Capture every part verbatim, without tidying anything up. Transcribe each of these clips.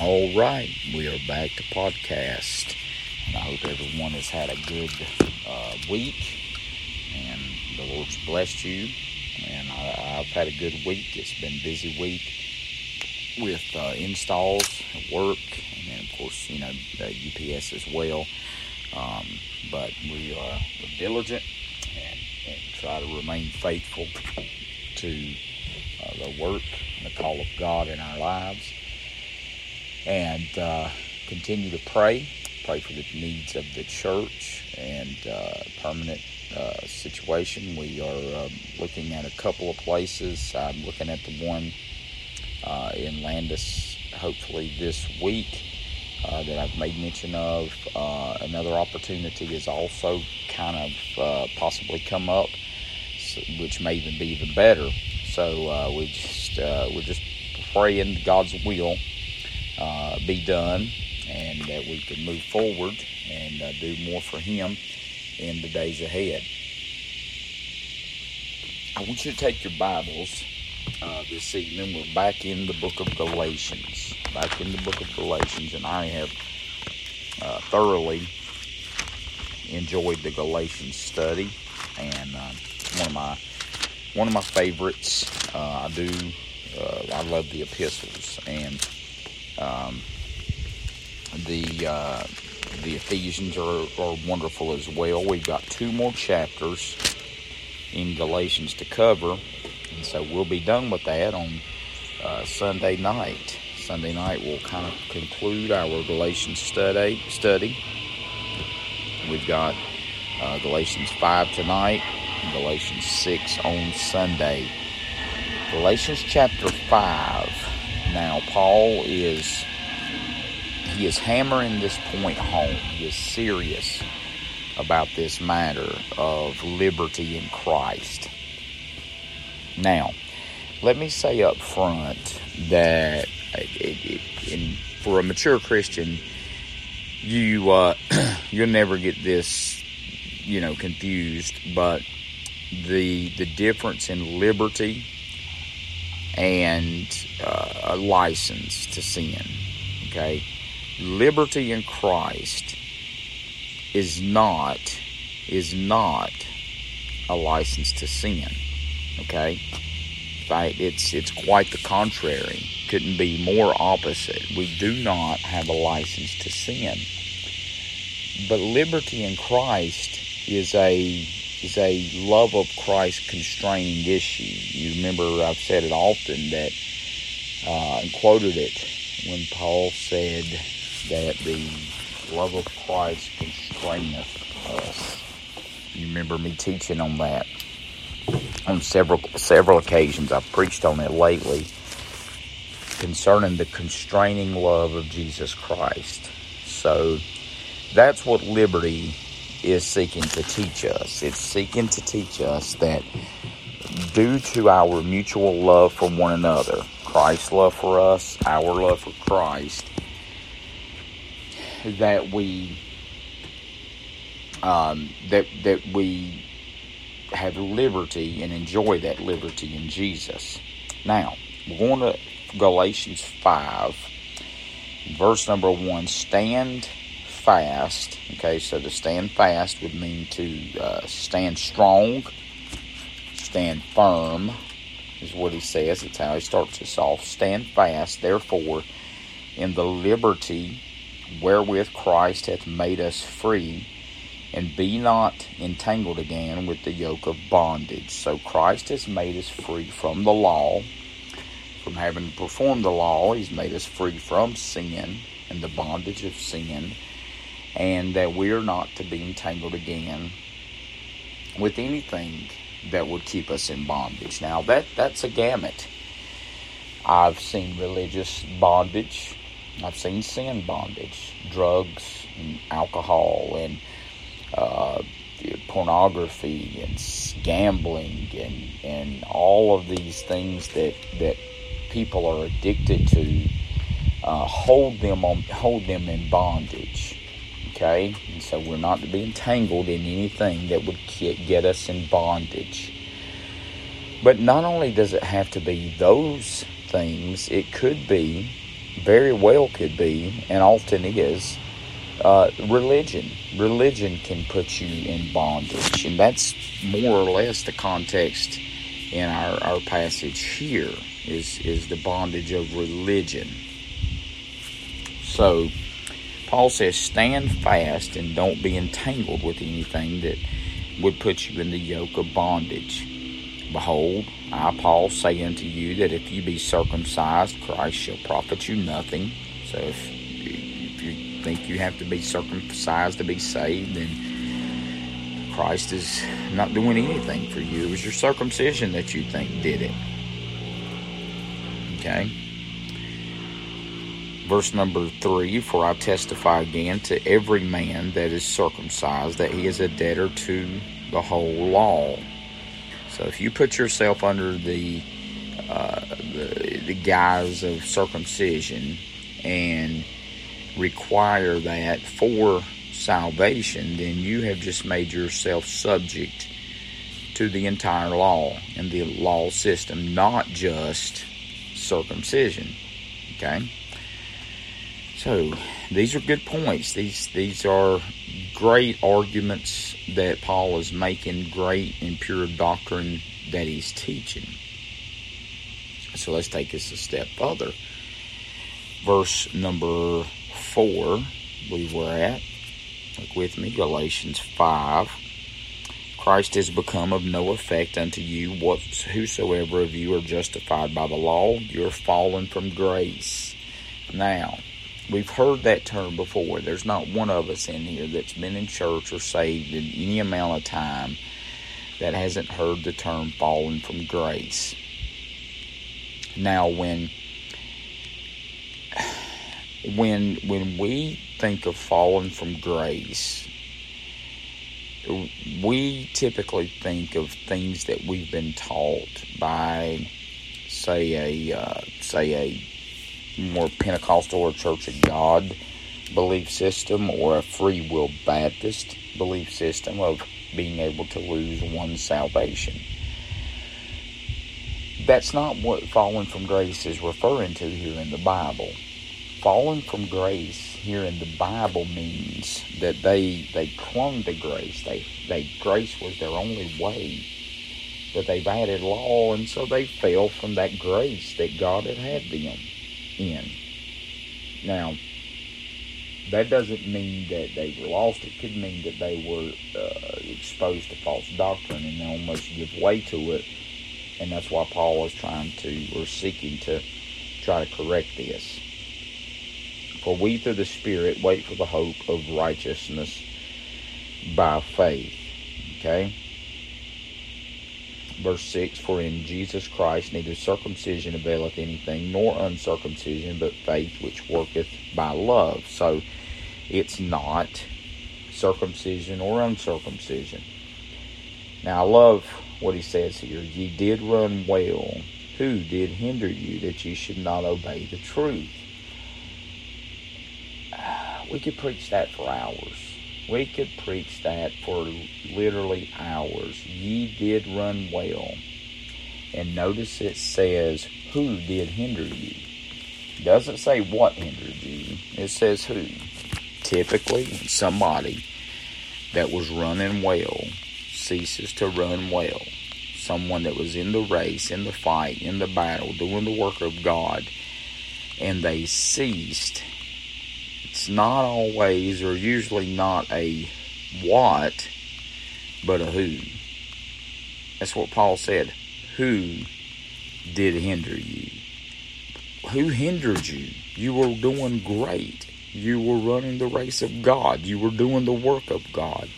All right, we are back to podcast. And I hope everyone has had a good uh, week, and the Lord's blessed you. And I, I've had a good week. It's been a busy week with uh, installs at work, and then, of course, you know, the U P S as well. Um, but we are diligent and, and try to remain faithful to uh, the work and the call of God in our lives. And uh, continue to pray. Pray for the needs of the church and uh, permanent uh, situation. We are um, looking at a couple of places. I'm looking at the one uh, in Landis, hopefully this week, uh, that I've made mention of. Uh, another opportunity is also kind of uh, possibly come up, which may even be even better. So uh, we just uh, we're just praying God's will Uh, be done, and that we can move forward and uh, do more for Him in the days ahead. I want you to take your Bibles uh, this evening. We're back in the book of Galatians. Back in the book of Galatians, and I have uh, thoroughly enjoyed the Galatians study, and uh, one of my one of my favorites. Uh, I do. Uh, I love the epistles, and Um, the uh, the Ephesians are, are wonderful as well. We've got two more chapters in Galatians to cover, and so we'll be done with that on uh, Sunday night. Sunday night we'll kind of conclude our Galatians study. Study. We've got uh, Galatians five tonight, and Galatians six on Sunday. Galatians chapter five. Now, Paul is, he is hammering this point home. He is serious about this matter of liberty in Christ. Now, let me say up front that it, it, in, for a mature Christian, you, uh, you'll never get this, you know, confused, but the, the difference in liberty and uh, a license to sin, okay? Liberty in Christ is not, is not a license to sin, okay? Right? It's, it's quite the contrary. Couldn't be more opposite. We do not have a license to sin. But liberty in Christ is a... is a love of Christ constraining issue. You remember I've said it often that, uh, and quoted it when Paul said that the love of Christ constraineth us. You remember me teaching on that on several several occasions. I've preached on it lately concerning the constraining love of Jesus Christ. So that's what liberty is seeking to teach us. It's seeking to teach us that due to our mutual love for one another, Christ's love for us, our love for Christ, that we um, that that we have liberty and enjoy that liberty in Jesus. Now, we're going to Galatians five, verse number one. Stand fast, okay, so to stand fast would mean to uh, stand strong, stand firm, is what he says. It's how he starts us off. Stand fast, therefore, in the liberty wherewith Christ hath made us free, and be not entangled again with the yoke of bondage. So Christ has made us free from the law, from having to perform the law. He's made us free from sin and the bondage of sin, and that we are not to be entangled again with anything that would keep us in bondage. Now, that that's a gamut. I've seen religious bondage. I've seen sin bondage, drugs and alcohol and uh, pornography and gambling and, and all of these things that, that people are addicted to uh, hold them on, hold them in bondage. Okay, and so we're not to be entangled in anything that would get us in bondage. But not only does it have to be those things, it could be very well could be, and often is, uh, religion. Religion can put you in bondage, and that's more or less the context in our, our passage here, is, is the bondage of religion. So, Paul says, stand fast and don't be entangled with anything that would put you in the yoke of bondage. Behold, I, Paul, say unto you that if you be circumcised, Christ shall profit you nothing. So if you, if you think you have to be circumcised to be saved, then Christ is not doing anything for you. It was your circumcision that you think did it. Okay? Verse number three, for I testify again to every man that is circumcised that he is a debtor to the whole law. So if you put yourself under the uh, the, the guise of circumcision and require that for salvation, then you have just made yourself subject to the entire law and the law system, not just circumcision. Okay? So, these are good points. These these are great arguments that Paul is making, great and pure doctrine that he's teaching. So, let's take this a step further. Verse number four, I believe we're at. Look with me, Galatians five. Christ is become of no effect unto you, whatsoever of you are justified by the law, you're fallen from grace. Now, we've heard that term before. There's not one of us in here that's been in church or saved in any amount of time that hasn't heard the term fallen from grace. Now, when when when we think of fallen from grace, we typically think of things that we've been taught by, say, a uh, say a more Pentecostal or Church of God belief system, or a free will Baptist belief system of being able to lose one's salvation. That's not what fallen from grace is referring to here in the Bible. Fallen from grace here in the Bible means that they they clung to grace. They they grace was their only way. That they've added law, and so they fell from that grace that God had had them in. Now, that doesn't mean that they were lost. It could mean that they were uh, exposed to false doctrine and they almost give way to it. And that's why Paul is trying to, or seeking to, try to correct this. For we through the Spirit wait for the hope of righteousness by faith. Okay? Verse six, for in Jesus Christ neither circumcision availeth anything, nor uncircumcision, but faith which worketh by love. So, it's not circumcision or uncircumcision. Now, I love what he says here. Ye did run well. Who did hinder you that ye should not obey the truth? We could preach that for hours. We could preach that for literally hours. Ye did run well. And notice it says, who did hinder you? It doesn't say what hindered you. It says who. Typically, somebody that was running well ceases to run well. Someone that was in the race, in the fight, in the battle, doing the work of God, and they ceased. It's not always, or usually not, a what, but a who. That's what Paul said. Who did hinder you? Who hindered you? You were doing great. You were running the race of God. You were doing the work of God.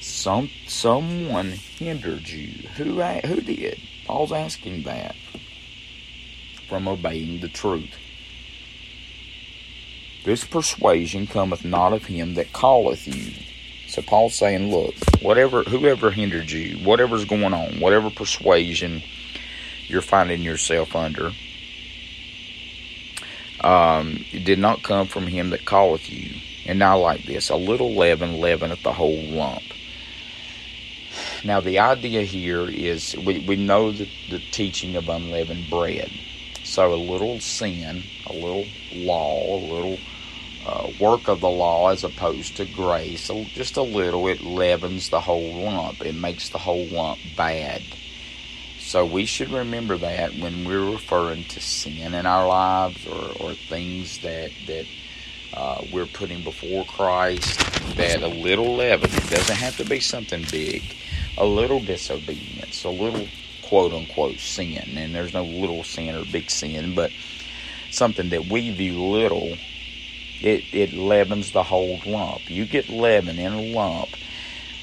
Some someone hindered you. Who who did? Paul's asking that. From obeying the truth. This persuasion cometh not of him that calleth you. So Paul's saying, look, whatever, whoever hindered you, whatever's going on, whatever persuasion you're finding yourself under, um, it did not come from him that calleth you. And now, like this, a little leaven leaveneth the whole lump. Now, the idea here is we, we know the, the teaching of unleavened bread. So a little sin, a little law, a little uh, work of the law as opposed to grace, just a little, it leavens the whole lump. It makes the whole lump bad. So we should remember that when we're referring to sin in our lives, or, or things that, that uh, we're putting before Christ, that a little leaven, it doesn't have to be something big, a little disobedience, a little quote-unquote sin, and there's no little sin or big sin, but something that we view little, it, it leavens the whole lump. You get leaven in a lump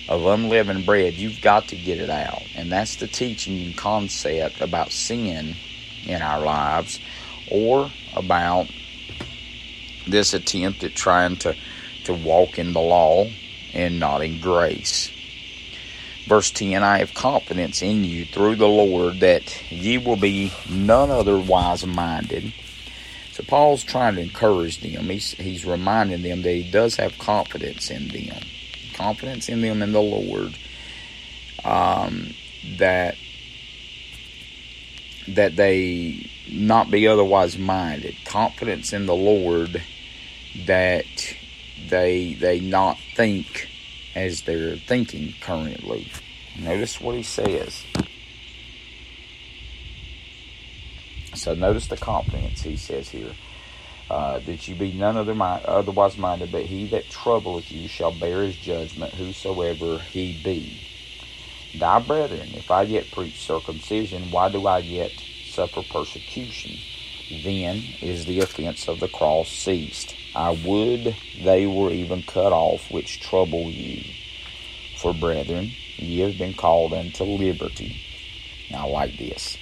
of unleavened bread, you've got to get it out. And that's the teaching and concept about sin in our lives, or about this attempt at trying to, to walk in the law and not in grace. Verse ten, I have confidence in you through the Lord that ye will be none other wise-minded. So Paul's trying to encourage them. He's, he's reminding them that he does have confidence in them. Confidence in them in the Lord. Um, that, that they not be otherwise minded. Confidence in the Lord that they, they not think as they're thinking currently. Notice what he says. So notice the confidence he says here. Uh, that you be none other mind, otherwise minded, but he that troubleth you shall bear his judgment, whosoever he be. Thy brethren, if I yet preach circumcision, why do I yet suffer persecution? Then is the offense of the cross ceased. I would they were even cut off which trouble you. For brethren, ye have been called unto liberty. Now, like this.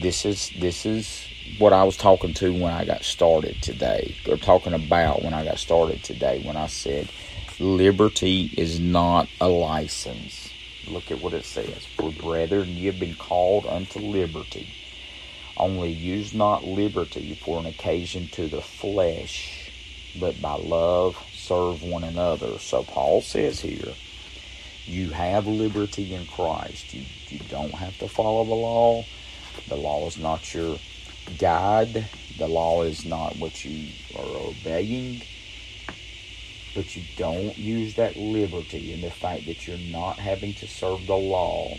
This is this is what I was talking to when I got started today, or talking about when I got started today, when I said liberty is not a license. Look at what it says. For brethren, ye have been called unto liberty. Only use not liberty for an occasion to the flesh, but by love serve one another. So Paul says here, you have liberty in Christ. You, you don't have to follow the law. The law is not your guide. The law is not what you are obeying. But you don't use that liberty and the fact that you're not having to serve the law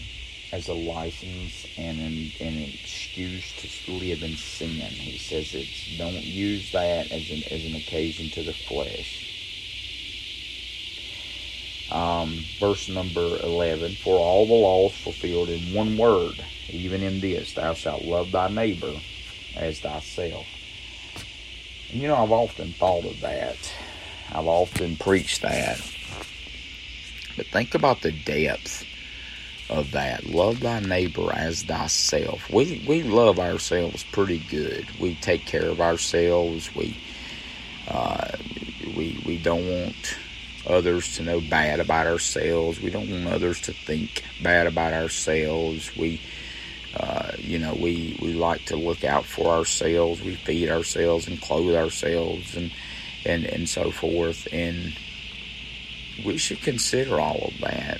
as a license and an, an excuse to live in sin. He says it's don't use that as an as an occasion to the flesh. Um, verse number eleven, for all the law is fulfilled in one word, even in this, thou shalt love thy neighbor as thyself. And you know, I've often thought of that. I've often preached that. But think about the depth of that. Love thy neighbor as thyself. We we love ourselves pretty good. We take care of ourselves. We uh, we we don't want others to know bad about ourselves. We don't want others to think bad about ourselves. We Uh, you know, we, we like to look out for ourselves. We feed ourselves and clothe ourselves and, and, and so forth. And we should consider all of that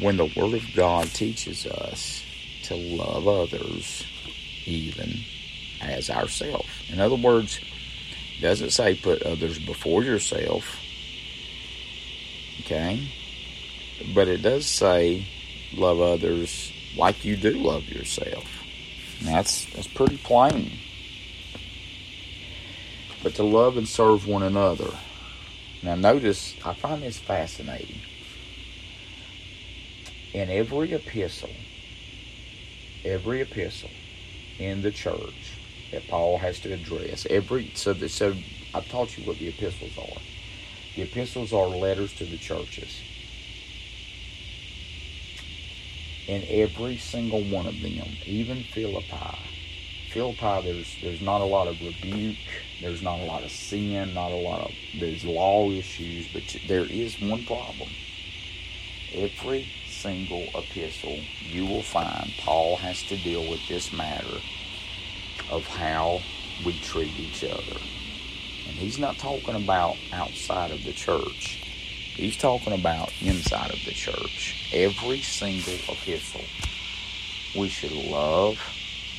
when the Word of God teaches us to love others even as ourselves. In other words, it doesn't say put others before yourself, okay? But it does say love others like you do love yourself. Now, that's that's pretty plain. But to love and serve one another. Now notice, I find this fascinating. In every epistle, every epistle in the church that Paul has to address, every so that, so I've taught you what the epistles are. The epistles are letters to the churches. In every single one of them, even Philippi. Philippi, there's there's not a lot of rebuke. There's not a lot of sin. Not a lot of there's law issues, but there is one problem. Every single epistle you will find, Paul has to deal with this matter of how we treat each other, and he's not talking about outside of the church. He's talking about inside of the church. Every single epistle, we should love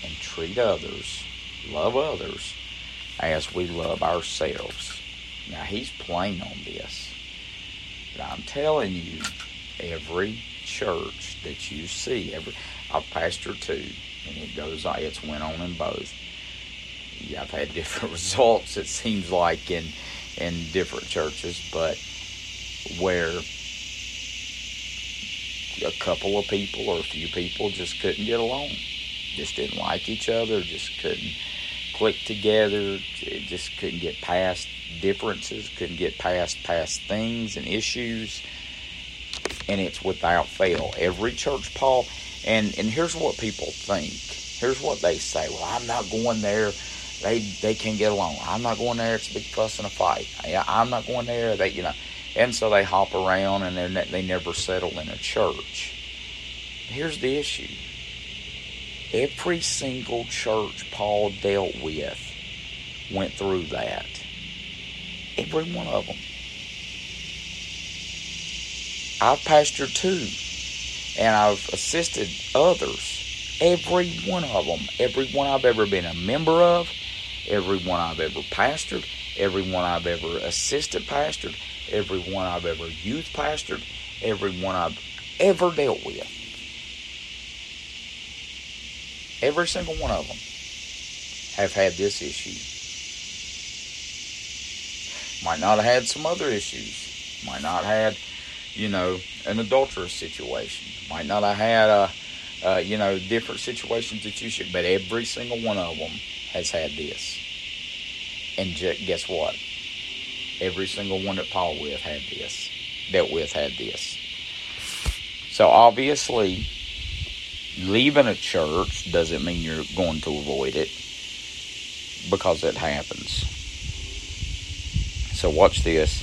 and treat others, love others, as we love ourselves. Now, he's plain on this. But I'm telling you, every church that you see, every I've pastored two, and it goes on, it's went on in both. Yeah, I've had different results, it seems like, in in different churches, but where a couple of people or a few people just couldn't get along, just didn't like each other, just couldn't click together, just couldn't get past differences, couldn't get past past things and issues, and it's without fail. Every church, Paul, and, and here's what people think. Here's what they say. Well, I'm not going there. They they can't get along. I'm not going there. It's a big fuss and a fight. I, I'm not going there. They, you know, and so they hop around and they ne- they never settle in a church. Here's the issue. Every single church Paul dealt with went through that. Every one of them. I've pastored two, and I've assisted others. Every one of them, every one I've ever been a member of, every one I've ever pastored, every one I've ever assisted pastored, every one I've ever youth pastored, every one I've ever dealt with. Every single one of them have had this issue. Might not have had some other issues. Might not have had, you know, an adulterous situation. Might not have had a... Uh, you know, different situations that you should, but every single one of them has had this. And ju- guess what? Every single one that Paul with had this, dealt with had this. So obviously, leaving a church doesn't mean you're going to avoid it, because it happens. So watch this.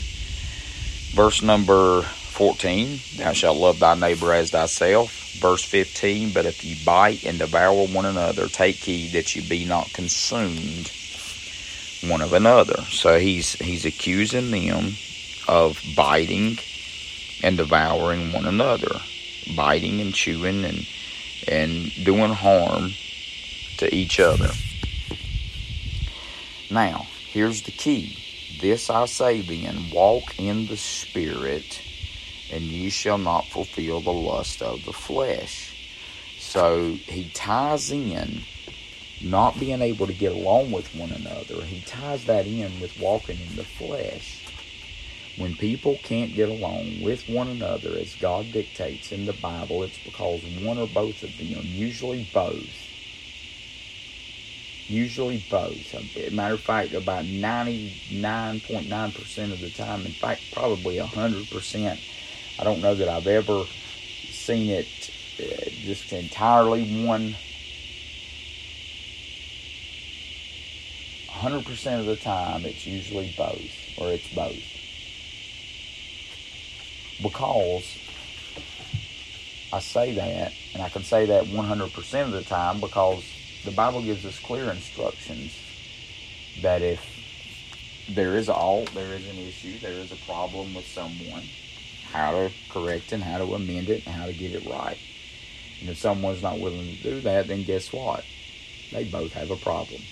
Verse number fourteen, thou shalt love thy neighbor as thyself. Verse fifteen, but if ye bite and devour one another, take heed that ye be not consumed one of another. So he's he's accusing them of biting and devouring one another, biting and chewing and and doing harm to each other. Now, here's the key. This I say then, walk in the Spirit, and ye shall not fulfill the lust of the flesh. So he ties in not being able to get along with one another. He ties that in with walking in the flesh. When people can't get along with one another as God dictates in the Bible, it's because one or both of them, usually both, usually both. As a matter of fact, about ninety-nine point nine percent of the time, in fact, probably one hundred percent, I don't know that I've ever seen it uh, just entirely one. one hundred percent of the time, it's usually both, or it's both. Because I say that, and I can say that one hundred percent of the time, because the Bible gives us clear instructions that if there is an alt, there is an issue, there is a problem with someone, how to correct and how to amend it and how to get it right. And if someone's not willing to do that, then guess what? They both have a problem.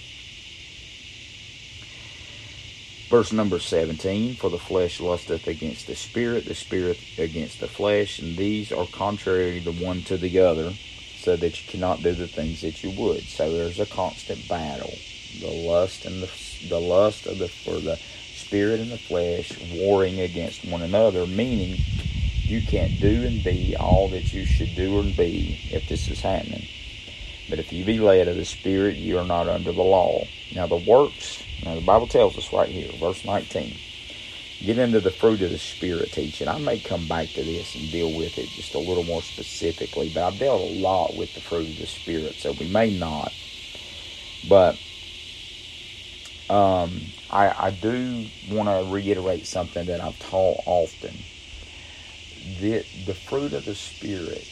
Verse number seventeen, for the flesh lusteth against the spirit, the spirit against the flesh, and these are contrary the one to the other, so that you cannot do the things that you would. So there's a constant battle. The lust and the the lust of the for the spirit and the flesh warring against one another, meaning you can't do and be all that you should do and be if this is happening. But if you be led of the Spirit, you are not under the law. Now the works, now the Bible tells us right here, verse nineteen, get into the fruit of the Spirit teaching. I may come back to this and deal with it just a little more specifically, but I've dealt a lot with the fruit of the Spirit, so we may not. But Um, I, I do want to reiterate something that I've taught often. The, the fruit of the Spirit,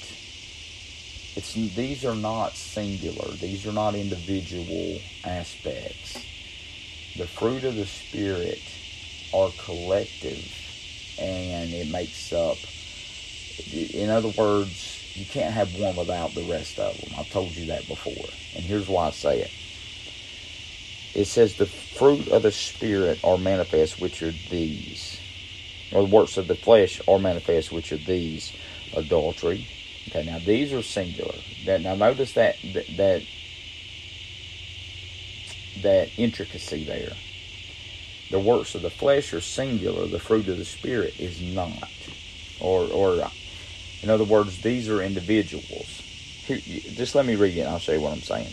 it's, these are not singular. These are not individual aspects. The fruit of the Spirit are collective, and it makes up, in other words, You can't have one without the rest of them. I've told you that before. And here's why I say it. It says the fruit of the Spirit are manifest, which are these. Or the works of the flesh are manifest, which are these. Adultery. Okay, now these are singular. Now notice that that that intricacy there. The works of the flesh are singular. The fruit of the Spirit is not. Or, or in other words, these are individuals. Here, just let me read it and I'll show you what I'm saying.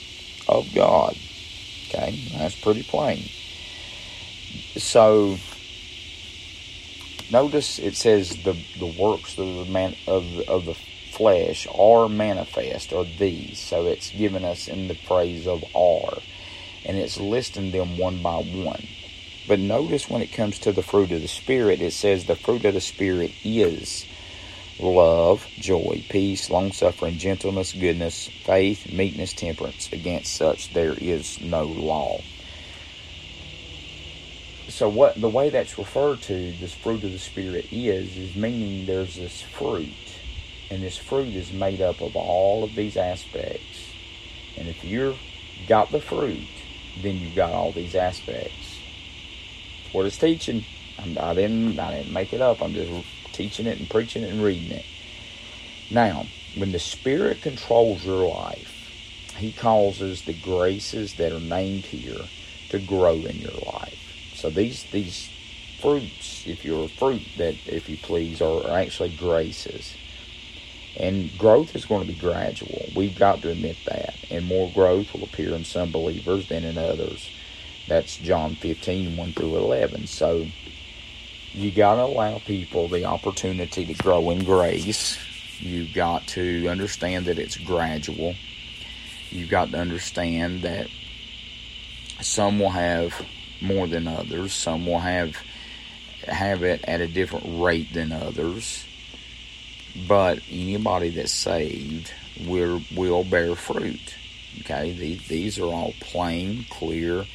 of God. Okay, that's pretty plain. So, notice it says the the works of the man, of of the flesh are manifest, or these. So it's given us in the phrase of are, and it's listing them one by one. But notice when it comes to the fruit of the Spirit, it says the fruit of the Spirit is love, joy, peace, long-suffering, gentleness, goodness, faith, meekness, temperance. Against such there is no law. So what the way that's referred to, this fruit of the Spirit is, is meaning there's this fruit. And this fruit is made up of all of these aspects. And if you've got the fruit, then you've got all these aspects. That's what it's teaching. I didn't, I didn't make it up. I'm just teaching it and preaching it and reading it. Now, when the Spirit controls your life, He causes the graces that are named here to grow in your life. So these these fruits, if you're a fruit that, if you please, are, are actually graces. And growth is going to be gradual. We've got to admit that. And more growth will appear in some believers than in others. That's John fifteen, one through eleven. So you got to allow people the opportunity to grow in grace. You've got to understand that it's gradual. You've got to understand that some will have more than others. Some will have have it at a different rate than others. But anybody that's saved will will bear fruit. Okay, these, these are all plain, clear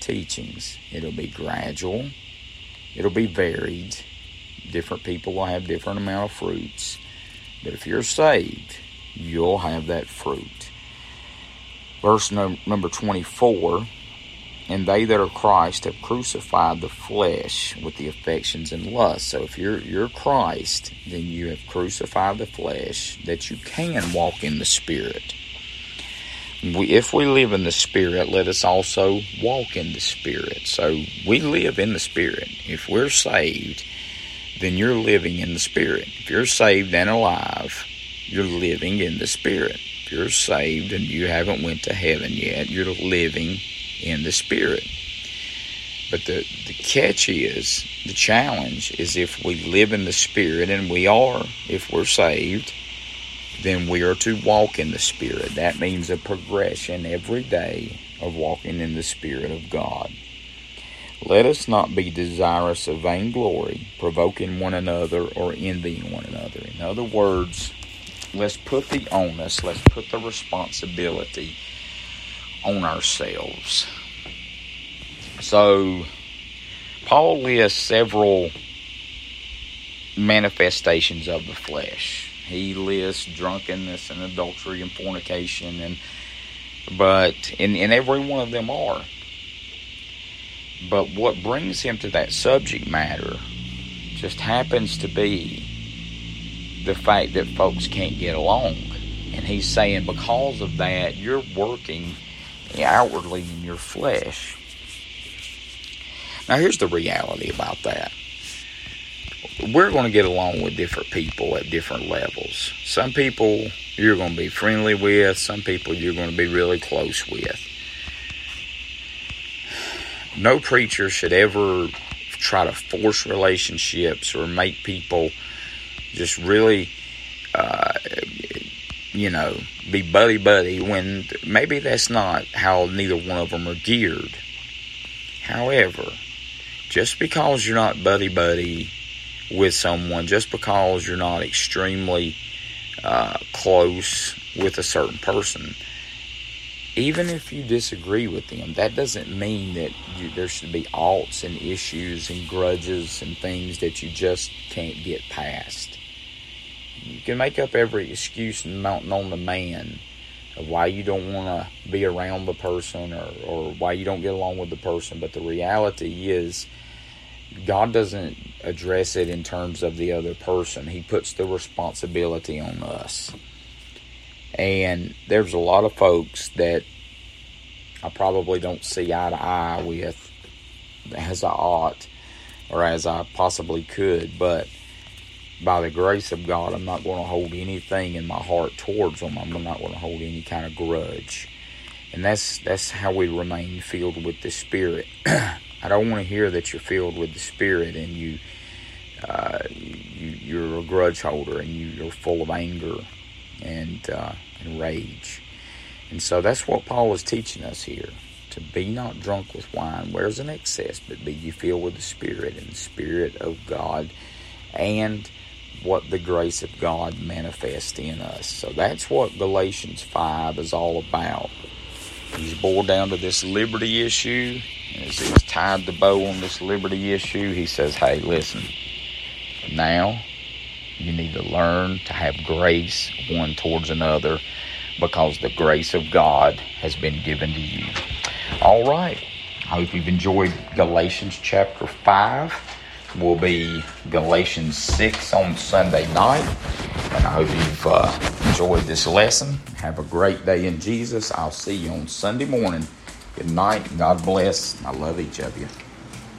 teachings. It'll be gradual. It'll be varied. Different people will have different amount of fruits. But if you're saved, you'll have that fruit. Verse no, number twenty-four, and they that are Christ have crucified the flesh with the affections and lusts. So if you're, you're Christ, then you have crucified the flesh, that you can walk in the Spirit. We, if we live in the Spirit, let us also walk in the Spirit. So we live in the Spirit. If we're saved, then you're living in the Spirit. If you're saved and alive, you're living in the Spirit. If you're saved and you haven't went to heaven yet, you're living in the Spirit. But the, the catch is, the challenge is, if we live in the Spirit, and we are, if we're saved, then we are to walk in the Spirit. That means a progression every day of walking in the Spirit of God. Let us not be desirous of vainglory, provoking one another or envying one another. In other words, let's put the onus, let's put the responsibility on ourselves. So, Paul lists several manifestations of the flesh. He lists drunkenness and adultery and fornication, and but and, and every one of them are. But what brings him to that subject matter just happens to be the fact that folks can't get along. And he's saying because of that, you're working outwardly in your flesh. Now here's the reality about that. We're going to get along with different people at different levels. Some people you're going to be friendly with. Some people you're going to be really close with. No preacher should ever try to force relationships or make people just really uh, you know, be buddy-buddy when maybe that's not how neither one of them are geared. However, just because you're not buddy-buddy with someone, just because you're not extremely uh, close with a certain person, even if you disagree with them, that doesn't mean that you, there should be alts and issues and grudges and things that you just can't get past. You can make up every excuse and mountain on the man of why you don't want to be around the person or, or why you don't get along with the person. But the reality is God doesn't address it in terms of the other person. He puts the responsibility on us. And there's a lot of folks that I probably don't see eye to eye with as I ought or as I possibly could. But by the grace of God, I'm not going to hold anything in my heart towards them. I'm not going to hold any kind of grudge. And that's that's how we remain filled with the Spirit. I don't want to hear that you're filled with the Spirit and you, uh, you, you're a grudge holder and you, you're full of anger and uh, and rage. And so that's what Paul is teaching us here. To be not drunk with wine, where's an excess, but be ye filled with the Spirit and the Spirit of God and what the grace of God manifests in us. So that's what Galatians five is all about. He's boiled down to this liberty issue. And as he's tied the bow on this liberty issue, he says, hey, listen, now you need to learn to have grace one towards another because the grace of God has been given to you. All right. I hope you've enjoyed Galatians chapter five. Will be Galatians six on Sunday night. And I hope you've uh, enjoyed this lesson. Have a great day in Jesus. I'll see you on Sunday morning. Good night. God bless. I love each of you.